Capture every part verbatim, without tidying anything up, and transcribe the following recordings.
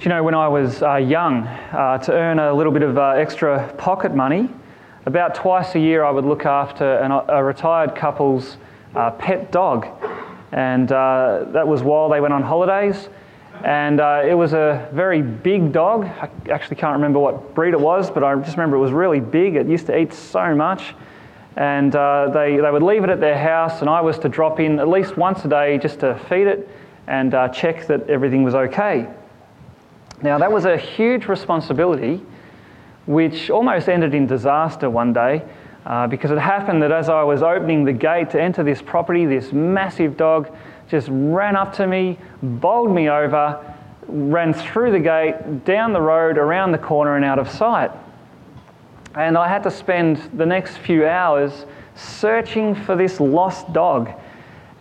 Do you know, when I was uh, young, uh, to earn a little bit of uh, extra pocket money, about twice a year I would look after an, a retired couple's uh, pet dog. And uh, that was while they went on holidays. And uh, it was a very big dog. I actually can't remember what breed it was, but I just remember it was really big. It used to eat so much. And uh, they, they would leave it at their house, and I was to drop in at least once a day just to feed it and uh, check that everything was okay. Now, that was a huge responsibility, which almost ended in disaster one day, uh, because it happened that as I was opening the gate to enter this property, this massive dog just ran up to me, bowled me over, ran through the gate, down the road, around the corner and out of sight. And I had to spend the next few hours searching for this lost dog.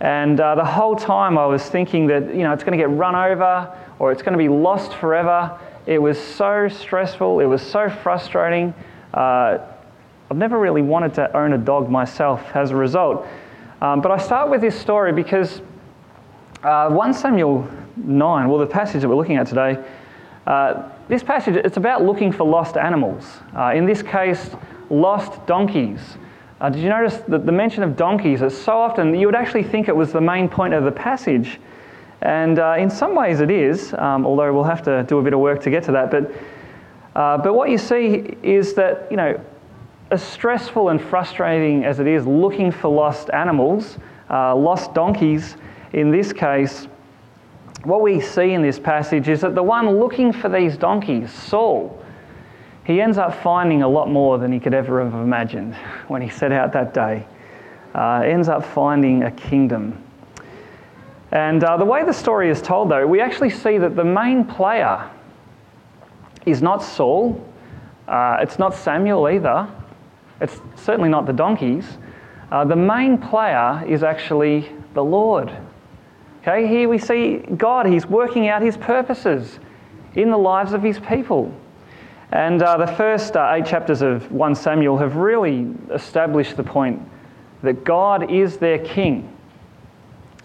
And uh, the whole time I was thinking that, you know, it's going to get run over or it's going to be lost forever. It was so stressful. It was so frustrating. Uh, I've never really wanted to own a dog myself as a result. Um, but I start with this story because uh, First Samuel nine, well, the passage that we're looking at today, uh, this passage, it's about looking for lost animals. Uh, in this case, lost donkeys. Uh, did you notice that the mention of donkeys is so often, you would actually think it was the main point of the passage. And uh, in some ways it is, um, although we'll have to do a bit of work to get to that. But uh, but what you see is that, you know, as stressful and frustrating as it is looking for lost animals, uh, lost donkeys in this case, what we see in this passage is that the one looking for these donkeys, Saul, he ends up finding a lot more than he could ever have imagined when he set out that day. Uh, ends up finding a kingdom. And uh, the way the story is told, though, we actually see that the main player is not Saul. Uh, it's not Samuel either. It's certainly not the donkeys. Uh, the main player is actually the Lord. Okay, here we see God. He's working out his purposes in the lives of his people. And uh, the first uh, eight chapters of First Samuel have really established the point that God is their king.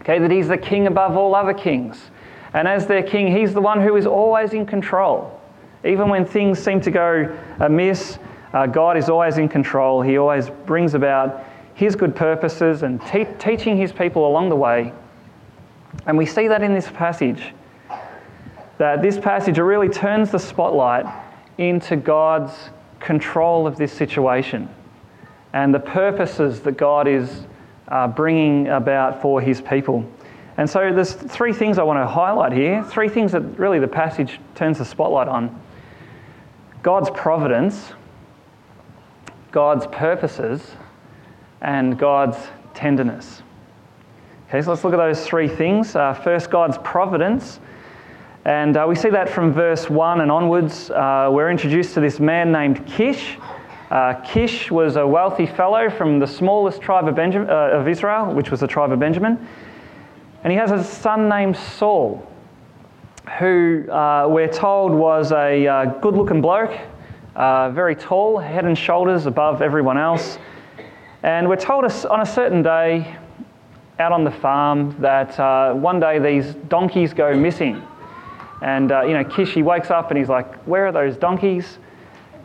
Okay, that he's the king above all other kings. And as their king, he's the one who is always in control. Even when things seem to go amiss, uh, God is always in control. He always brings about his good purposes and te- teaching his people along the way. And we see that in this passage. That this passage really turns the spotlight into God's control of this situation and the purposes that God is Uh, bringing about for his people. And so there's three things I want to highlight here, three things that really the passage turns the spotlight on. God's providence, God's purposes, and God's tenderness. Okay, so let's look at those three things. Uh, first, God's providence. And uh, we see that from verse one and onwards. Uh, we're introduced to this man named Kish. Uh, Kish was a wealthy fellow from the smallest tribe of, Benjamin, uh, of Israel, which was the tribe of Benjamin. And he has a son named Saul, who uh, we're told was a uh, good-looking bloke, uh, very tall, head and shoulders above everyone else. And we're told on a certain day out on the farm that uh, one day these donkeys go missing. And, uh, you know, Kish, he wakes up and he's like, where are those donkeys?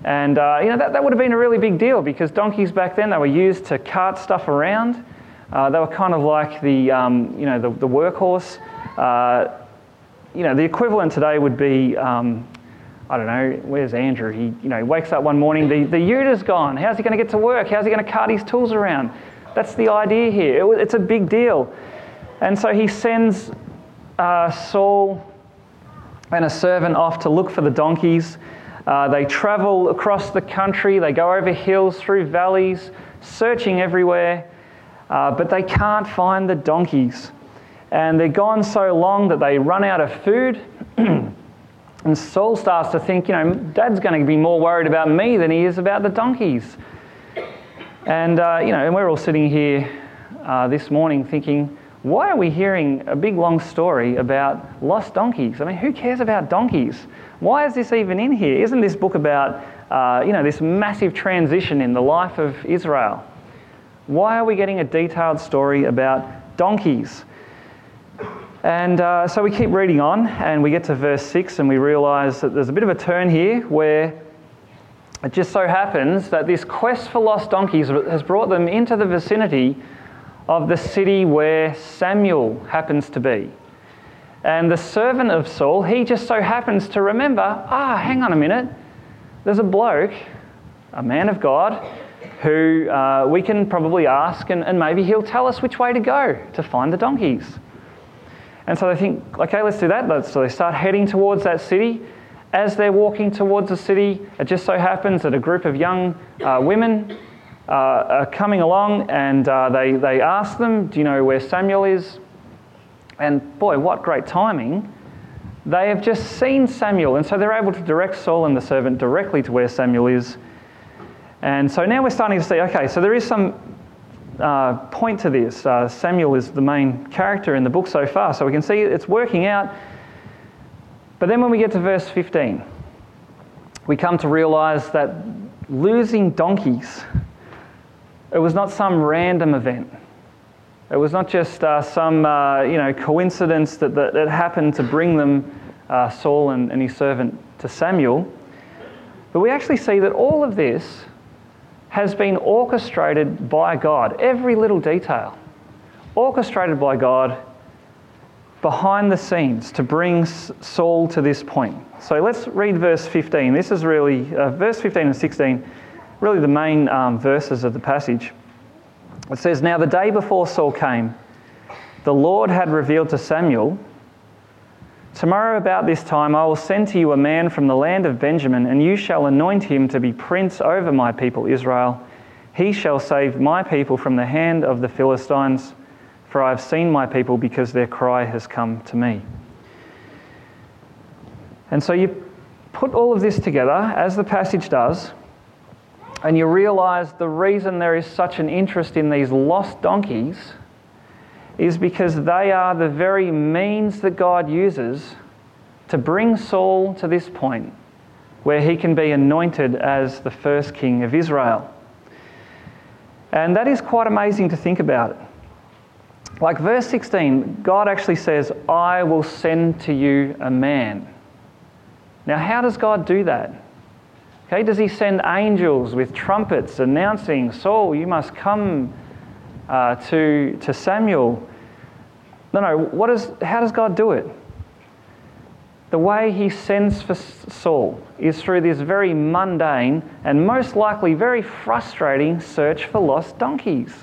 And, uh, you know, that, that would have been a really big deal because donkeys back then, they were used to cart stuff around. Uh, they were kind of like the, um, you know, the, the workhorse. Uh, you know, the equivalent today would be, um, I don't know, where's Andrew? He, you know, he wakes up one morning, the, the ute is gone. How's he going to get to work? How's he going to cart his tools around? That's the idea here. It, it's a big deal. And so he sends uh, Saul and a servant off to look for the donkeys. Uh, they travel across the country, they go over hills, through valleys, searching everywhere, uh, but they can't find the donkeys. And they're gone so long that they run out of food. And Saul starts to think, you know, Dad's going to be more worried about me than he is about the donkeys. And, uh, you know, and we're all sitting here uh, this morning thinking, why are we hearing a big long story about lost donkeys? I mean, who cares about donkeys? Why is this even in here? Isn't this book about, uh, you know, this massive transition in the life of Israel? Why are we getting a detailed story about donkeys? And uh, so we keep reading on, and we get to verse six, and we realise that there's a bit of a turn here where it just so happens that this quest for lost donkeys has brought them into the vicinity of the city where Samuel happens to be. And the servant of Saul, he just so happens to remember, ah, hang on a minute, there's a bloke, a man of God, who uh, we can probably ask, and, and maybe he'll tell us which way to go to find the donkeys. And so they think, okay, let's do that. So they start heading towards that city. As they're walking towards the city, it just so happens that a group of young uh, women uh, are coming along, and uh, they, they ask them, do you know where Samuel is? And boy, what great timing. They have just seen Samuel, and so they're able to direct Saul and the servant directly to where Samuel is. And so now we're starting to see, okay, so there is some uh, point to this. Uh, Samuel is the main character in the book so far, so we can see it's working out. But then when we get to verse fifteen, we come to realise that losing donkeys, it was not some random event. It was not just uh, some uh, you know coincidence that, that, that happened to bring them, uh, Saul and, and his servant, to Samuel. But we actually see that all of this has been orchestrated by God, every little detail. Orchestrated by God behind the scenes to bring Saul to this point. So let's read verse fifteen. This is really, uh, verse fifteen and sixteen, really the main um, verses of the passage. It says, now the day before Saul came, the Lord had revealed to Samuel, tomorrow about this time I will send to you a man from the land of Benjamin, and you shall anoint him to be prince over my people Israel. He shall save my people from the hand of the Philistines, for I have seen my people because their cry has come to me. And so you put all of this together, as the passage does, and you realise the reason there is such an interest in these lost donkeys is because they are the very means that God uses to bring Saul to this point where he can be anointed as the first king of Israel. And that is quite amazing to think about. Like verse sixteen, God actually says, I will send to you a man. Now, how does God do that? Okay, does he send angels with trumpets announcing, Saul, you must come uh, to, to Samuel? No, no, what is, how does God do it? The way he sends for Saul is through this very mundane and most likely very frustrating search for lost donkeys.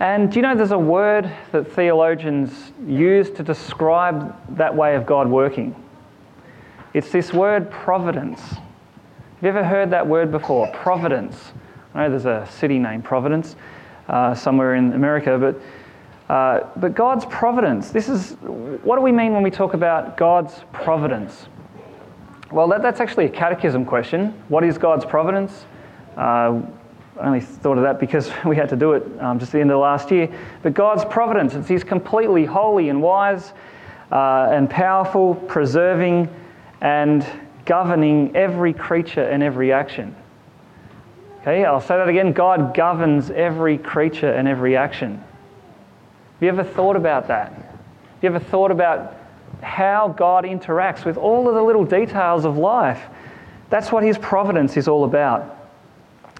And do you know there's a word that theologians use to describe that way of God working? It's this word providence. Have you ever heard that word before? Providence. I know there's a city named Providence uh, somewhere in America, but uh, but God's providence. This is, what do we mean when we talk about God's providence? Well, that, that's actually a catechism question. What is God's providence? Uh, I only thought of that because we had to do it um, just at the end of last year. But God's providence, it's He's completely holy and wise uh, and powerful, preserving and governing every creature and every action. Okay, I'll say that again. God governs every creature and every action. Have you ever thought about that? Have you ever thought about how God interacts with all of the little details of life? That's what His providence is all about.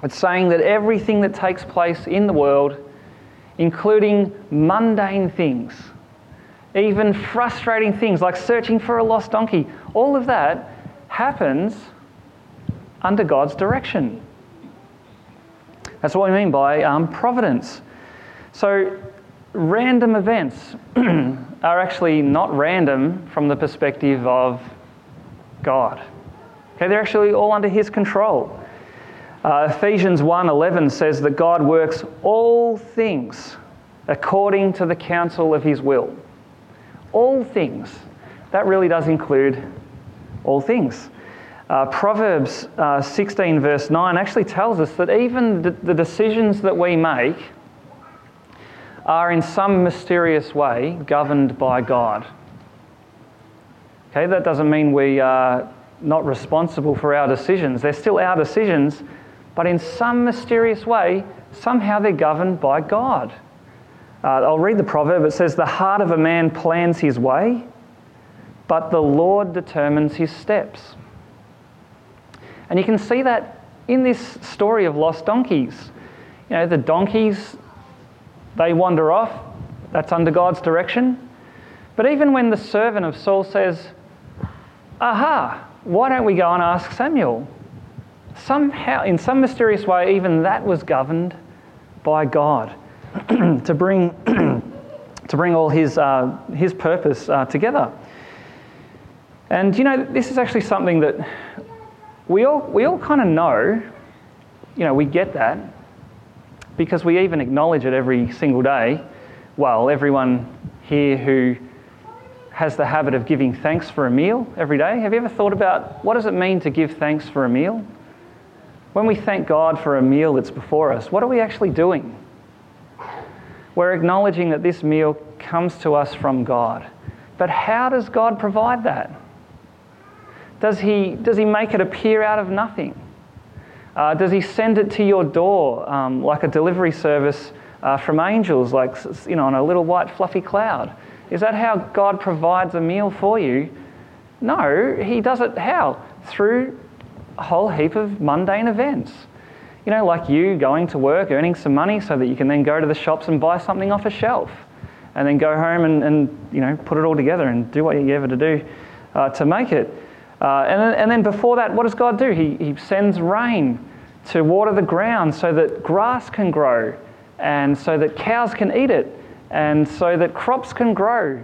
It's saying that everything that takes place in the world, including mundane things, even frustrating things like searching for a lost donkey, all of that happens under God's direction. That's what we mean by um, providence. So random events are actually not random from the perspective of God. Okay, they're actually all under His control. Uh, Ephesians one eleven says that God works all things according to the counsel of His will. All things. That really does include all things. Uh, Proverbs uh, sixteen verse nine actually tells us that even the, the decisions that we make are in some mysterious way governed by God. Okay, that doesn't mean we are not responsible for our decisions. They're still our decisions, but in some mysterious way, somehow they're governed by God. Uh, I'll read the proverb. It says, "The heart of a man plans his way, but the Lord determines his steps." And you can see that in this story of lost donkeys. You know, the donkeys, they wander off. That's under God's direction. But even when the servant of Saul says, "Aha, why don't we go and ask Samuel?" Somehow, in some mysterious way, even that was governed by God to bring to bring all his uh, his purpose uh, together. And you know, this is actually something that we all we all kind of know. You know, we get that because we even acknowledge it every single day. Well, everyone here who has the habit of giving thanks for a meal every day, have you ever thought about what does it mean to give thanks for a meal? When we thank God for a meal that's before us, what are we actually doing? We're acknowledging that this meal comes to us from God. But how does God provide that? Does he, does he make it appear out of nothing? Uh, does he send it to your door um, like a delivery service uh, from angels, like, you know, on a little white fluffy cloud? Is that how God provides a meal for you? No, he does it how? Through a whole heap of mundane events. You know, like you going to work, earning some money so that you can then go to the shops and buy something off a shelf and then go home and, and you know, put it all together and do what you ever to do uh, to make it. Uh, and, then, and then before that, what does God do? He, he sends rain to water the ground so that grass can grow and so that cows can eat it and so that crops can grow.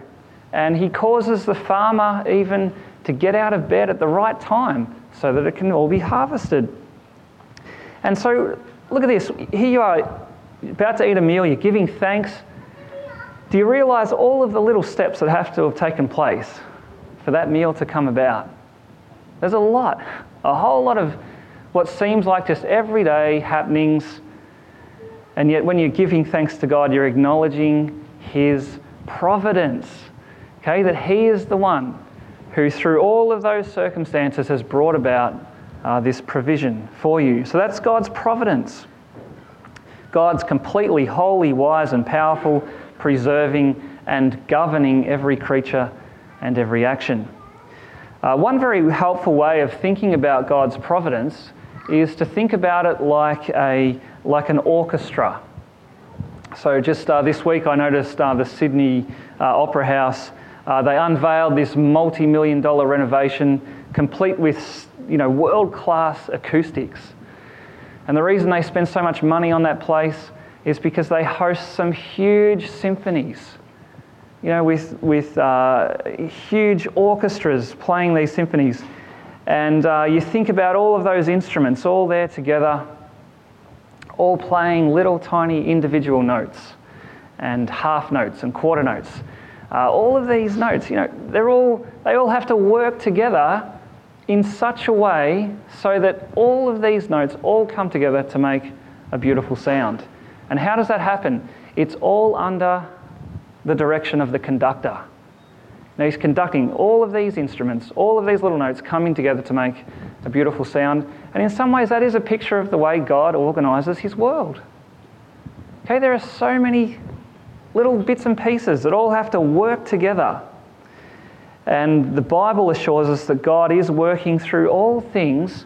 And he causes the farmer even to get out of bed at the right time so that it can all be harvested. And so, look at this. Here you are, about to eat a meal, you're giving thanks. Do you realise all of the little steps that have to have taken place for that meal to come about? There's a lot, a whole lot of what seems like just everyday happenings. And yet when you're giving thanks to God, you're acknowledging his providence, okay? That he is the one who through all of those circumstances has brought about Uh, this provision for you. So that's God's providence. God's completely holy, wise and powerful, preserving and governing every creature and every action. Uh, one very helpful way of thinking about God's providence is to think about it like a like an orchestra. So just uh, this week I noticed uh, the Sydney uh, Opera House, uh, they unveiled this multi-million dollar renovation complete with you know, world-class acoustics. And the reason they spend so much money on that place is because they host some huge symphonies, you know, with with uh, huge orchestras playing these symphonies. And uh, you think about all of those instruments all there together, all playing little tiny individual notes and half notes and quarter notes. Uh, all of these notes, you know, they're all they all have to work together in such a way so that all of these notes all come together to make a beautiful sound. And how does that happen? It's all under the direction of the conductor. Now he's conducting all of these instruments, all of these little notes coming together to make a beautiful sound. And in some ways that is a picture of the way God organises his world. Okay, there are so many little bits and pieces that all have to work together. And the Bible assures us that God is working through all things,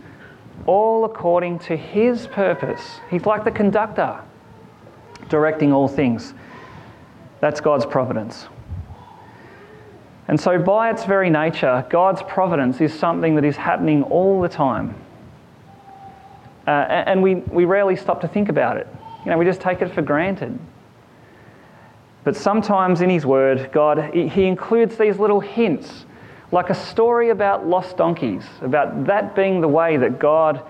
all according to his purpose. He's like the conductor, directing all things. That's God's providence. And so by its very nature, God's providence is something that is happening all the time. Uh, and we, we rarely stop to think about it. You know, we just take it for granted. But sometimes in his word, God, he includes these little hints, like a story about lost donkeys, about that being the way that God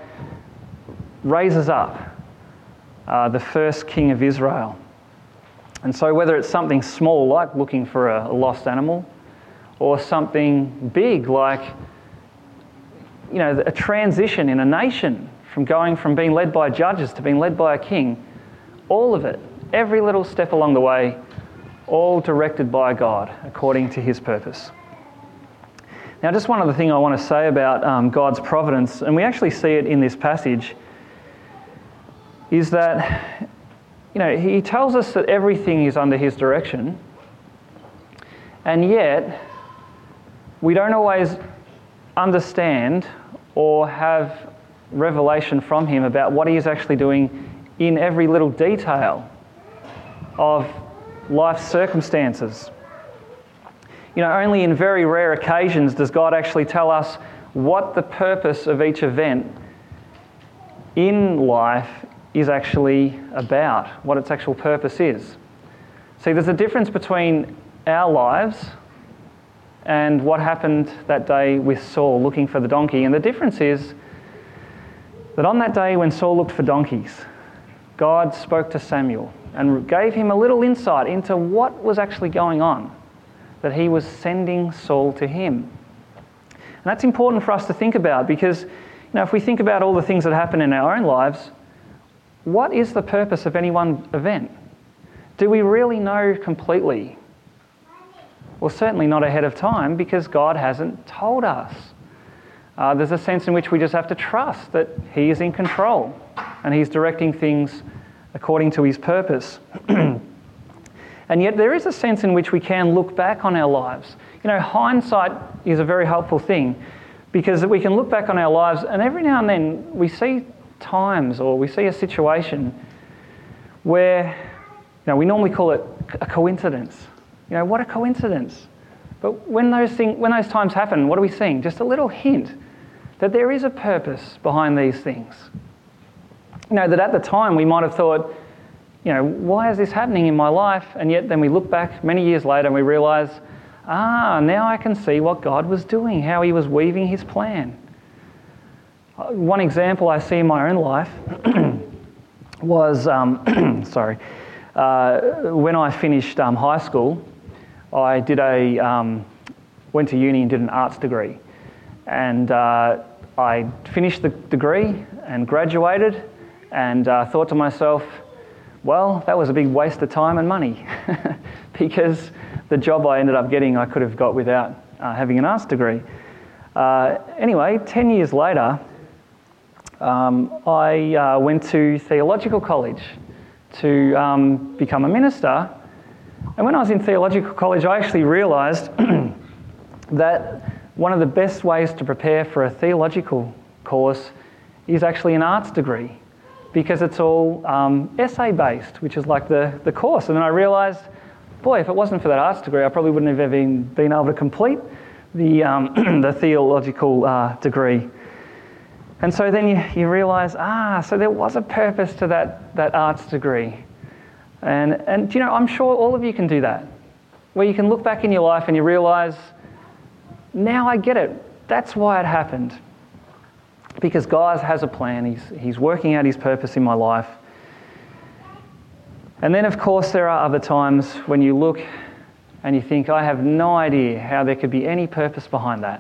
raises up uh, the first king of Israel. And so whether it's something small, like looking for a, a lost animal, or something big, like, you know, a transition in a nation from going from being led by judges to being led by a king, all of it, every little step along the way, all directed by God according to his purpose. Now, just one other thing I want to say about um, God's providence, and we actually see it in this passage, is that you know, he tells us that everything is under his direction, and yet we don't always understand or have revelation from him about what he is actually doing in every little detail of life's circumstances. You know, only in very rare occasions does God actually tell us what the purpose of each event in life is actually about, what its actual purpose is. See, there's a difference between our lives and what happened that day with Saul looking for the donkey. And the difference is that on that day when Saul looked for donkeys, God spoke to Samuel and gave him a little insight into what was actually going on, that he was sending Saul to him. And that's important for us to think about, because you know, if we think about all the things that happen in our own lives, what is the purpose of any one event? Do we really know completely? Well, certainly not ahead of time, because God hasn't told us. Uh, there's a sense in which we just have to trust that he is in control and he's directing things according to his purpose. And yet there is a sense in which we can look back on our lives. You know, hindsight is a very helpful thing, because we can look back on our lives and every now and then we see times or we see a situation where, you know, we normally call it a coincidence. You know, what a coincidence. But when those things, when those times happen, what are we seeing? Just a little hint that there is a purpose behind these things. You know, that at the time we might have thought, you know, why is this happening in my life? And yet then we look back many years later and we realise, ah, now I can see what God was doing, how he was weaving his plan. One example I see in my own life was, um, sorry, uh, when I finished um, high school, I did a, um, went to uni and did an arts degree. And uh, I finished the degree and graduated, and uh, thought to myself, well, that was a big waste of time and money because the job I ended up getting I could have got without uh, having an arts degree. Uh, anyway, ten years later, um, I uh, went to theological college to um, become a minister. And when I was in theological college, I actually realised that one of the best ways to prepare for a theological course is actually an arts degree, because it's all um, essay-based, which is like the, the course. And then I realised, boy, if it wasn't for that arts degree, I probably wouldn't have ever been, been able to complete the, um, the theological uh, degree. And so then you, you realise, ah, so there was a purpose to that, that arts degree. And, and, you know, I'm sure all of you can do that, where you can look back in your life and you realise, now I get it. That's why it happened. Because God has a plan, he's, he's working out his purpose in my life. And then of course there are other times when you look and you think, I have no idea how there could be any purpose behind that.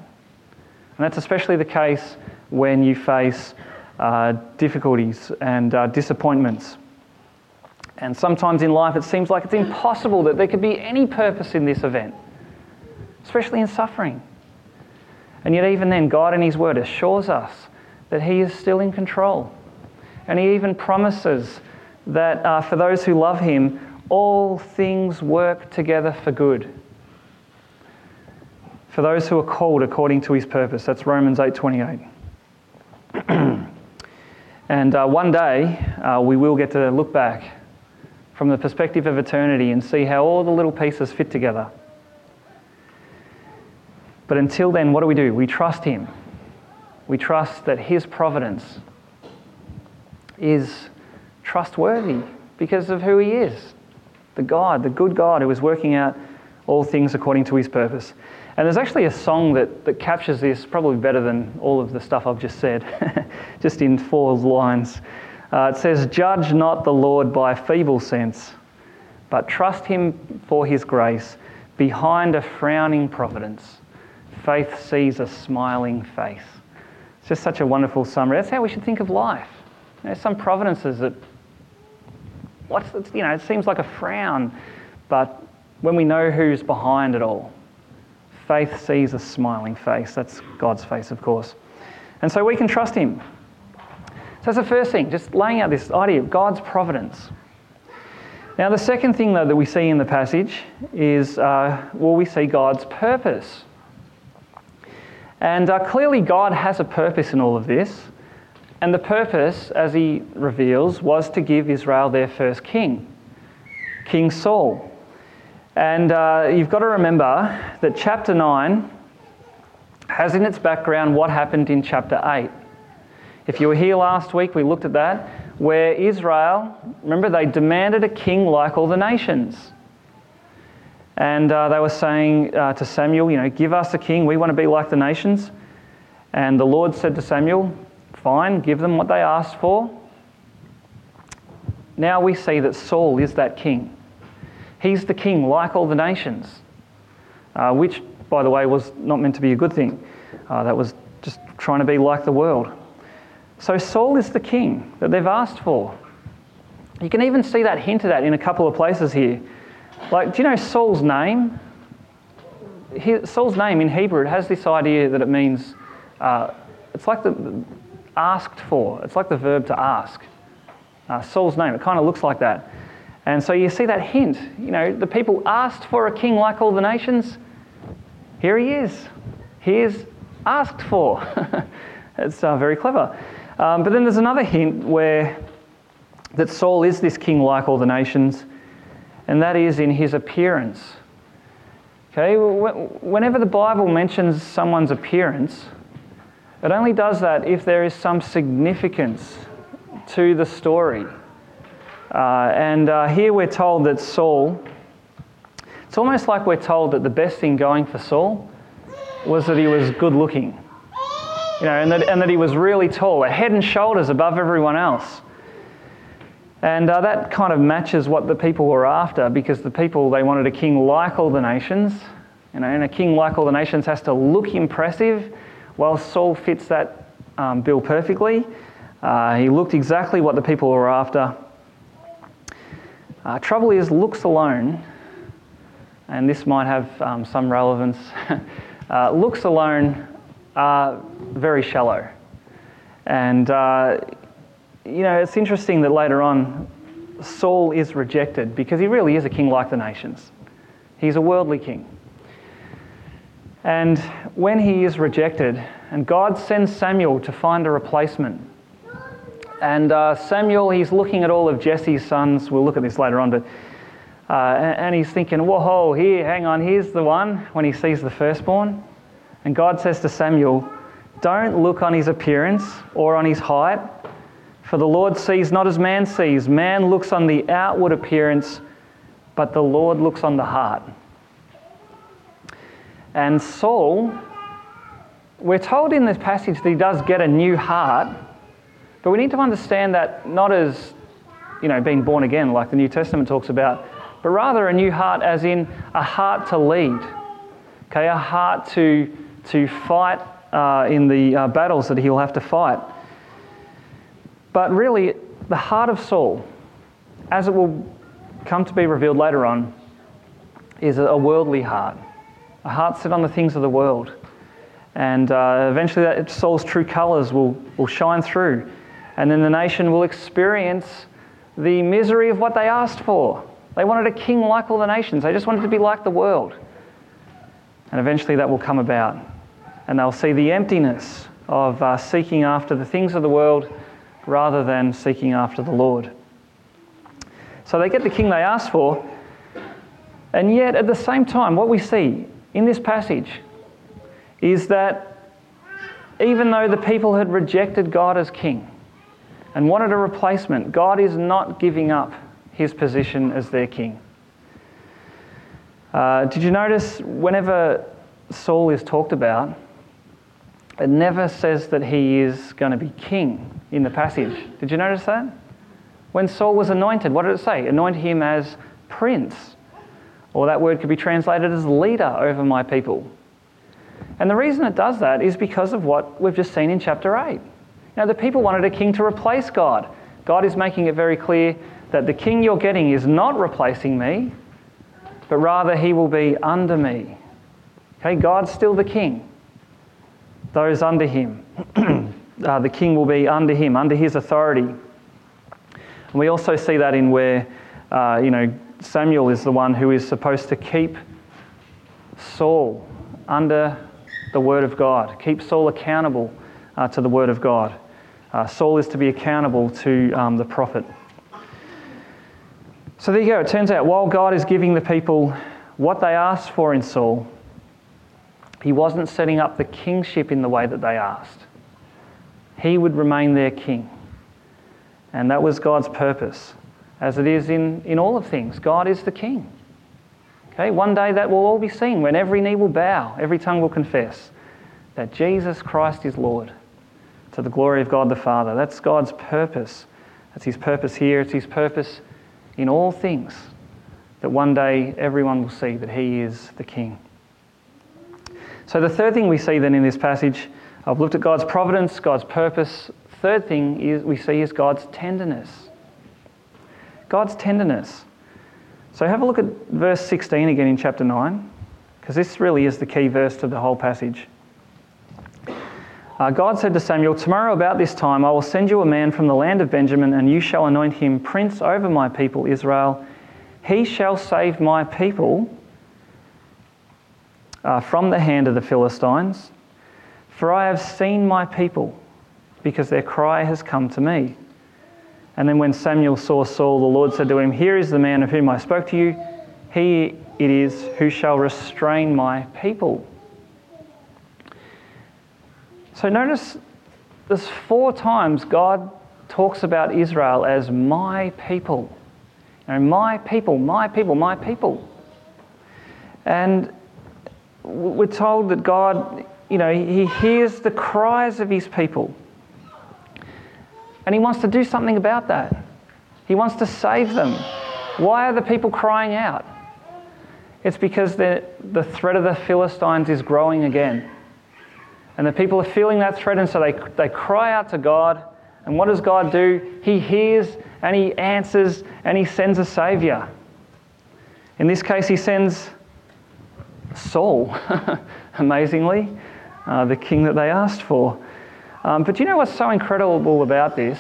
And that's especially the case when you face uh, difficulties and uh, disappointments. And sometimes in life it seems like it's impossible that there could be any purpose in this event, especially in suffering. And yet even then, God in his word assures us that he is still in control. And he even promises that uh, for those who love him, all things work together for good, for those who are called according to his purpose. That's Romans eight twenty-eight. And uh, one day uh, we will get to look back from the perspective of eternity and see how all the little pieces fit together. But until then, what do we do? We trust him. We trust that his providence is trustworthy because of who he is, the God, the good God who is working out all things according to his purpose. And there's actually a song that, that captures this probably better than all of the stuff I've just said, just in four lines. Uh, it says, "Judge not the Lord by feeble sense, but trust him for his grace. Behind a frowning providence, faith sees a smiling face." It's just such a wonderful summary. That's how we should think of life. You know, some providences that, what's you know, it seems like a frown, but when we know who's behind it all, faith sees a smiling face. That's God's face, of course. And so we can trust him. So that's the first thing, just laying out this idea of God's providence. Now, the second thing, though, that we see in the passage is, uh, well, we see God's purpose. And uh, clearly God has a purpose in all of this. And the purpose, as he reveals, was to give Israel their first king, King Saul. And uh, you've got to remember that chapter nine has in its background what happened in chapter eight. If you were here last week, we looked at that, where Israel, remember, they demanded a king like all the nations. And uh, they were saying uh, to Samuel, you know, give us a king, we want to be like the nations. And the Lord said to Samuel, fine, give them what they asked for. Now we see that Saul is that king. He's the king like all the nations, uh, which, by the way, was not meant to be a good thing. Uh, that was just trying to be like the world. So Saul is the king that they've asked for. You can even see that hint of that in a couple of places here. Like, do you know Saul's name? He, Saul's name in Hebrew, it has this idea that it means, uh, it's like the, the asked for. It's like the verb to ask. Uh, Saul's name, it kind of looks like that. And so you see that hint. You know, the people asked for a king like all the nations. Here he is. He is asked for. It's uh, very clever. Um, but then there's another hint where that Saul is this king like all the nations, and that is in his appearance. Okay, whenever the Bible mentions someone's appearance, it only does that if there is some significance to the story. Uh, and uh, here we're told that Saul, it's almost like we're told that the best thing going for Saul was that he was good looking. You know, and that, and that he was really tall, a head and shoulders above everyone else. And uh, that kind of matches what the people were after, because the people, they wanted a king like all the nations. You know, and a king like all the nations has to look impressive. Well, Saul fits that um, bill perfectly. Uh, he looked exactly what the people were after. Uh, trouble is, looks alone, and this might have um, some relevance, uh, looks alone are very shallow. And, uh, you know, it's interesting that later on Saul is rejected because he really is a king like the nations. He's a worldly king. And when he is rejected, and God sends Samuel to find a replacement. And uh, Samuel, he's looking at all of Jesse's sons. We'll look at this later on, but uh, and he's thinking, whoa, here, hang on, here's the one, when he sees the firstborn. And God says to Samuel, don't look on his appearance or on his height, for the Lord sees not as man sees. Man looks on the outward appearance, but the Lord looks on the heart. And Saul, we're told in this passage that he does get a new heart, but we need to understand that not as, you know, being born again like the New Testament talks about, but rather a new heart as in a heart to lead. Okay, a heart to to fight uh, in the uh, battles that he'll have to fight. But really, the heart of Saul, as it will come to be revealed later on, is a worldly heart, a heart set on the things of the world. And uh, eventually that, Saul's true colours will, will shine through, and then the nation will experience the misery of what they asked for. They wanted a king like all the nations. They just wanted to be like the world. And eventually that will come about. And they'll see the emptiness of uh, seeking after the things of the world rather than seeking after the Lord. So they get the king they asked for. And yet at the same time, what we see in this passage is that even though the people had rejected God as king and wanted a replacement, God is not giving up his position as their king. Uh, did you notice whenever Saul is talked about, it never says that he is going to be king in the passage? Did you notice that? When Saul was anointed, what did it say? Anoint him as prince. Or that word could be translated as leader over my people. And the reason it does that is because of what we've just seen in chapter eight. Now, the people wanted a king to replace God. God is making it very clear that the king you're getting is not replacing me, but rather he will be under me. Okay, God's still the king. Those under him, uh, the king will be under him, under his authority. And we also see that in where uh, you know, Samuel is the one who is supposed to keep Saul under the word of God, keep Saul accountable uh, to the word of God. Uh, Saul is to be accountable to um, the prophet. So there you go. It turns out while God is giving the people what they asked for in Saul, he wasn't setting up the kingship in the way that they asked. He would remain their king. And that was God's purpose, as it is in, in all of things. God is the king. Okay, one day that will all be seen when every knee will bow, every tongue will confess that Jesus Christ is Lord, to the glory of God the Father. That's God's purpose. That's his purpose here. It's his purpose in all things, that one day everyone will see that he is the king. So the third thing we see then in this passage, I've looked at God's providence, God's purpose. Third thing is we see is God's tenderness. God's tenderness. So have a look at verse sixteen again in chapter nine, because this really is the key verse to the whole passage. Uh, God said to Samuel, "Tomorrow about this time I will send you a man from the land of Benjamin, and you shall anoint him prince over my people Israel. He shall save my people uh, from the hand of the Philistines. For I have seen my people, because their cry has come to me." And then when Samuel saw Saul, the Lord said to him, "Here is the man of whom I spoke to you. He it is who shall restrain my people." So notice there's four times God talks about Israel as my people. And my people, my people, my people. And we're told that God, you know, he hears the cries of his people. And he wants to do something about that. He wants to save them. Why are the people crying out? It's because the the threat of the Philistines is growing again. And the people are feeling that threat, and so they, they cry out to God. And what does God do? He hears and he answers and he sends a saviour. In this case, he sends Saul, amazingly, uh, the king that they asked for. Um, but you know what's so incredible about this?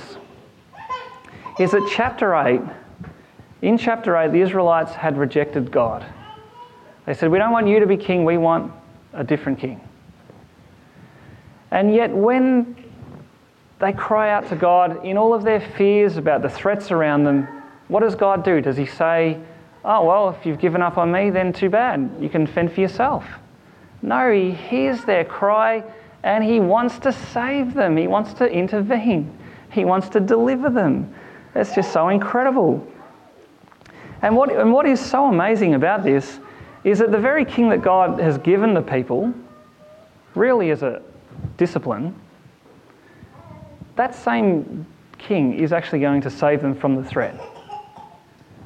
Is that chapter eight, in chapter eight, the Israelites had rejected God. They said, "We don't want you to be king, we want a different king." And yet when they cry out to God in all of their fears about the threats around them, what does God do? Does he say, "Oh, well, if you've given up on me, then too bad, you can fend for yourself"? No, he hears their cry and he wants to save them. He wants to intervene. He wants to deliver them. That's just so incredible. And what, and what is so amazing about this is that the very king that God has given the people really is a discipline. That same king is actually going to save them from the threat.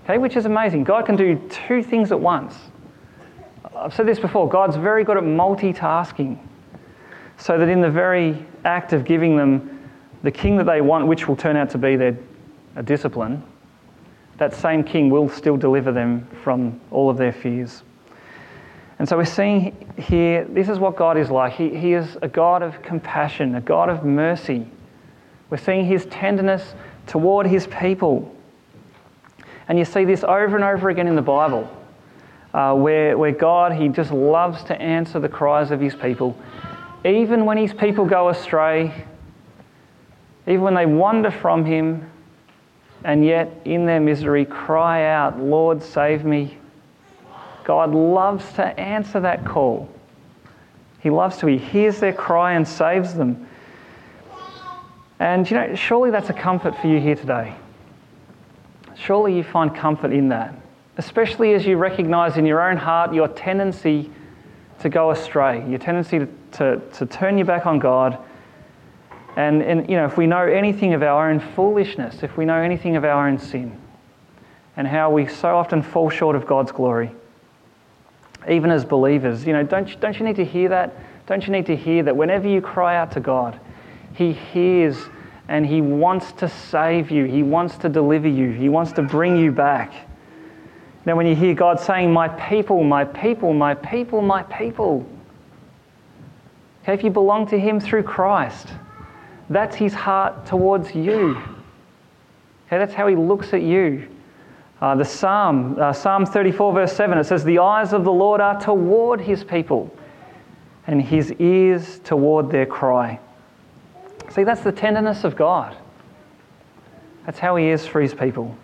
Okay, which is amazing. God can do two things at once. I've said this before, God's very good at multitasking, so that in the very act of giving them the king that they want, which will turn out to be their a discipline, that same king will still deliver them from all of their fears. And so we're seeing here, this is what God is like. He, he is a God of compassion, a God of mercy. We're seeing his tenderness toward his people. And you see this over and over again in the Bible, uh, where, where God, he just loves to answer the cries of his people. Even when his people go astray, even when they wander from him, and yet in their misery cry out, "Lord, save me." God loves to answer that call. He loves to. He hears their cry and saves them. And, you know, surely that's a comfort for you here today. Surely you find comfort in that, especially as you recognize in your own heart your tendency to go astray, your tendency to, to, to turn your back on God. And, and, you know, if we know anything of our own foolishness, if we know anything of our own sin, and how we so often fall short of God's glory, even as believers, you know, don't, don't you need to hear that? Don't you need to hear that whenever you cry out to God, he hears and he wants to save you. He wants to deliver you. He wants to bring you back. Now, when you hear God saying, "My people, my people, my people, my people," okay, if you belong to him through Christ, that's his heart towards you. Okay, that's how he looks at you. Uh, the Psalm, uh, Psalm thirty-four, verse seven, it says, "The eyes of the Lord are toward his people, and his ears toward their cry." See, that's the tenderness of God. That's how he is for his people.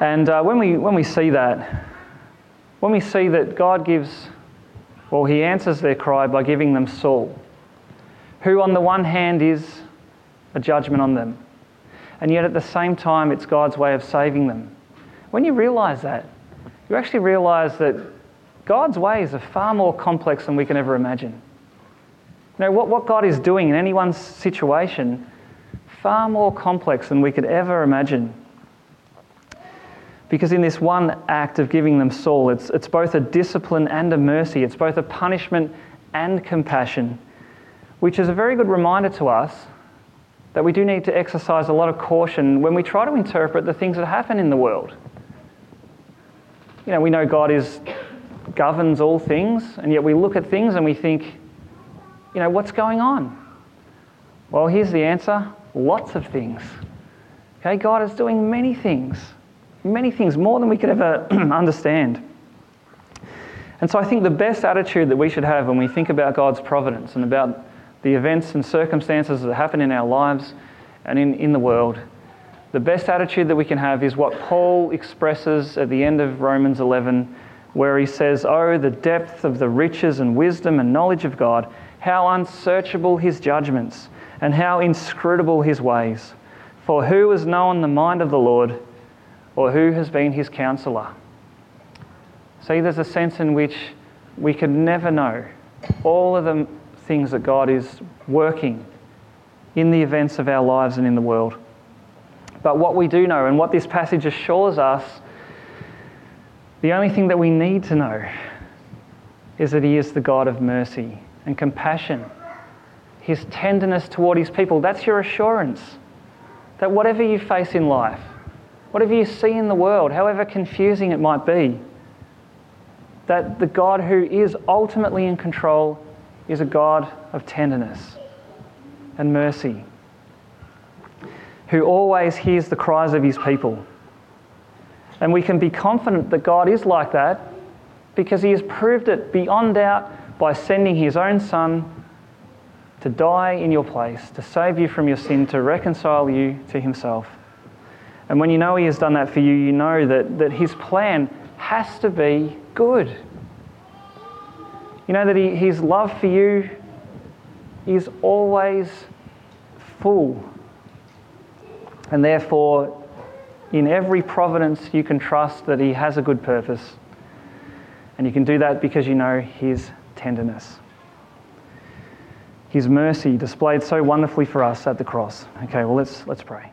And uh, when we when we see that, when we see that God gives, well, he answers their cry by giving them Saul, who on the one hand is a judgment on them, and yet at the same time it's God's way of saving them. When you realise that, you actually realise that God's ways are far more complex than we can ever imagine. You know, what, what God is doing in anyone's situation, far more complex than we could ever imagine. Because in this one act of giving them Saul, it's, it's both a discipline and a mercy. It's both a punishment and compassion, which is a very good reminder to us that we do need to exercise a lot of caution when we try to interpret the things that happen in the world. You know, we know God is governs all things, and yet we look at things and we think, you know, what's going on? Well, here's the answer. Lots of things. Okay, God is doing many things. Many things, more than we could ever understand. And so I think the best attitude that we should have when we think about God's providence and about the events and circumstances that happen in our lives and in, in the world, the best attitude that we can have is what Paul expresses at the end of Romans eleven, where he says, "Oh, the depth of the riches and wisdom and knowledge of God, how unsearchable his judgments and how inscrutable his ways. For who has known the mind of the Lord, or who has been his counsellor?" See, there's a sense in which we could never know all of the things that God is working in the events of our lives and in the world. But what we do know, and what this passage assures us, the only thing that we need to know is that he is the God of mercy and compassion. His tenderness toward his people, that's your assurance. That whatever you face in life, whatever you see in the world, however confusing it might be, that the God who is ultimately in control is a God of tenderness and mercy, who always hears the cries of his people. And we can be confident that God is like that because he has proved it beyond doubt by sending his own Son to die in your place, to save you from your sin, to reconcile you to himself. And when you know he has done that for you, you know that, that his plan has to be good. You know that he, his love for you is always full. And therefore, in every providence, you can trust that he has a good purpose. And you can do that because you know his tenderness, his mercy displayed so wonderfully for us at the cross. Okay, well, let's let's pray.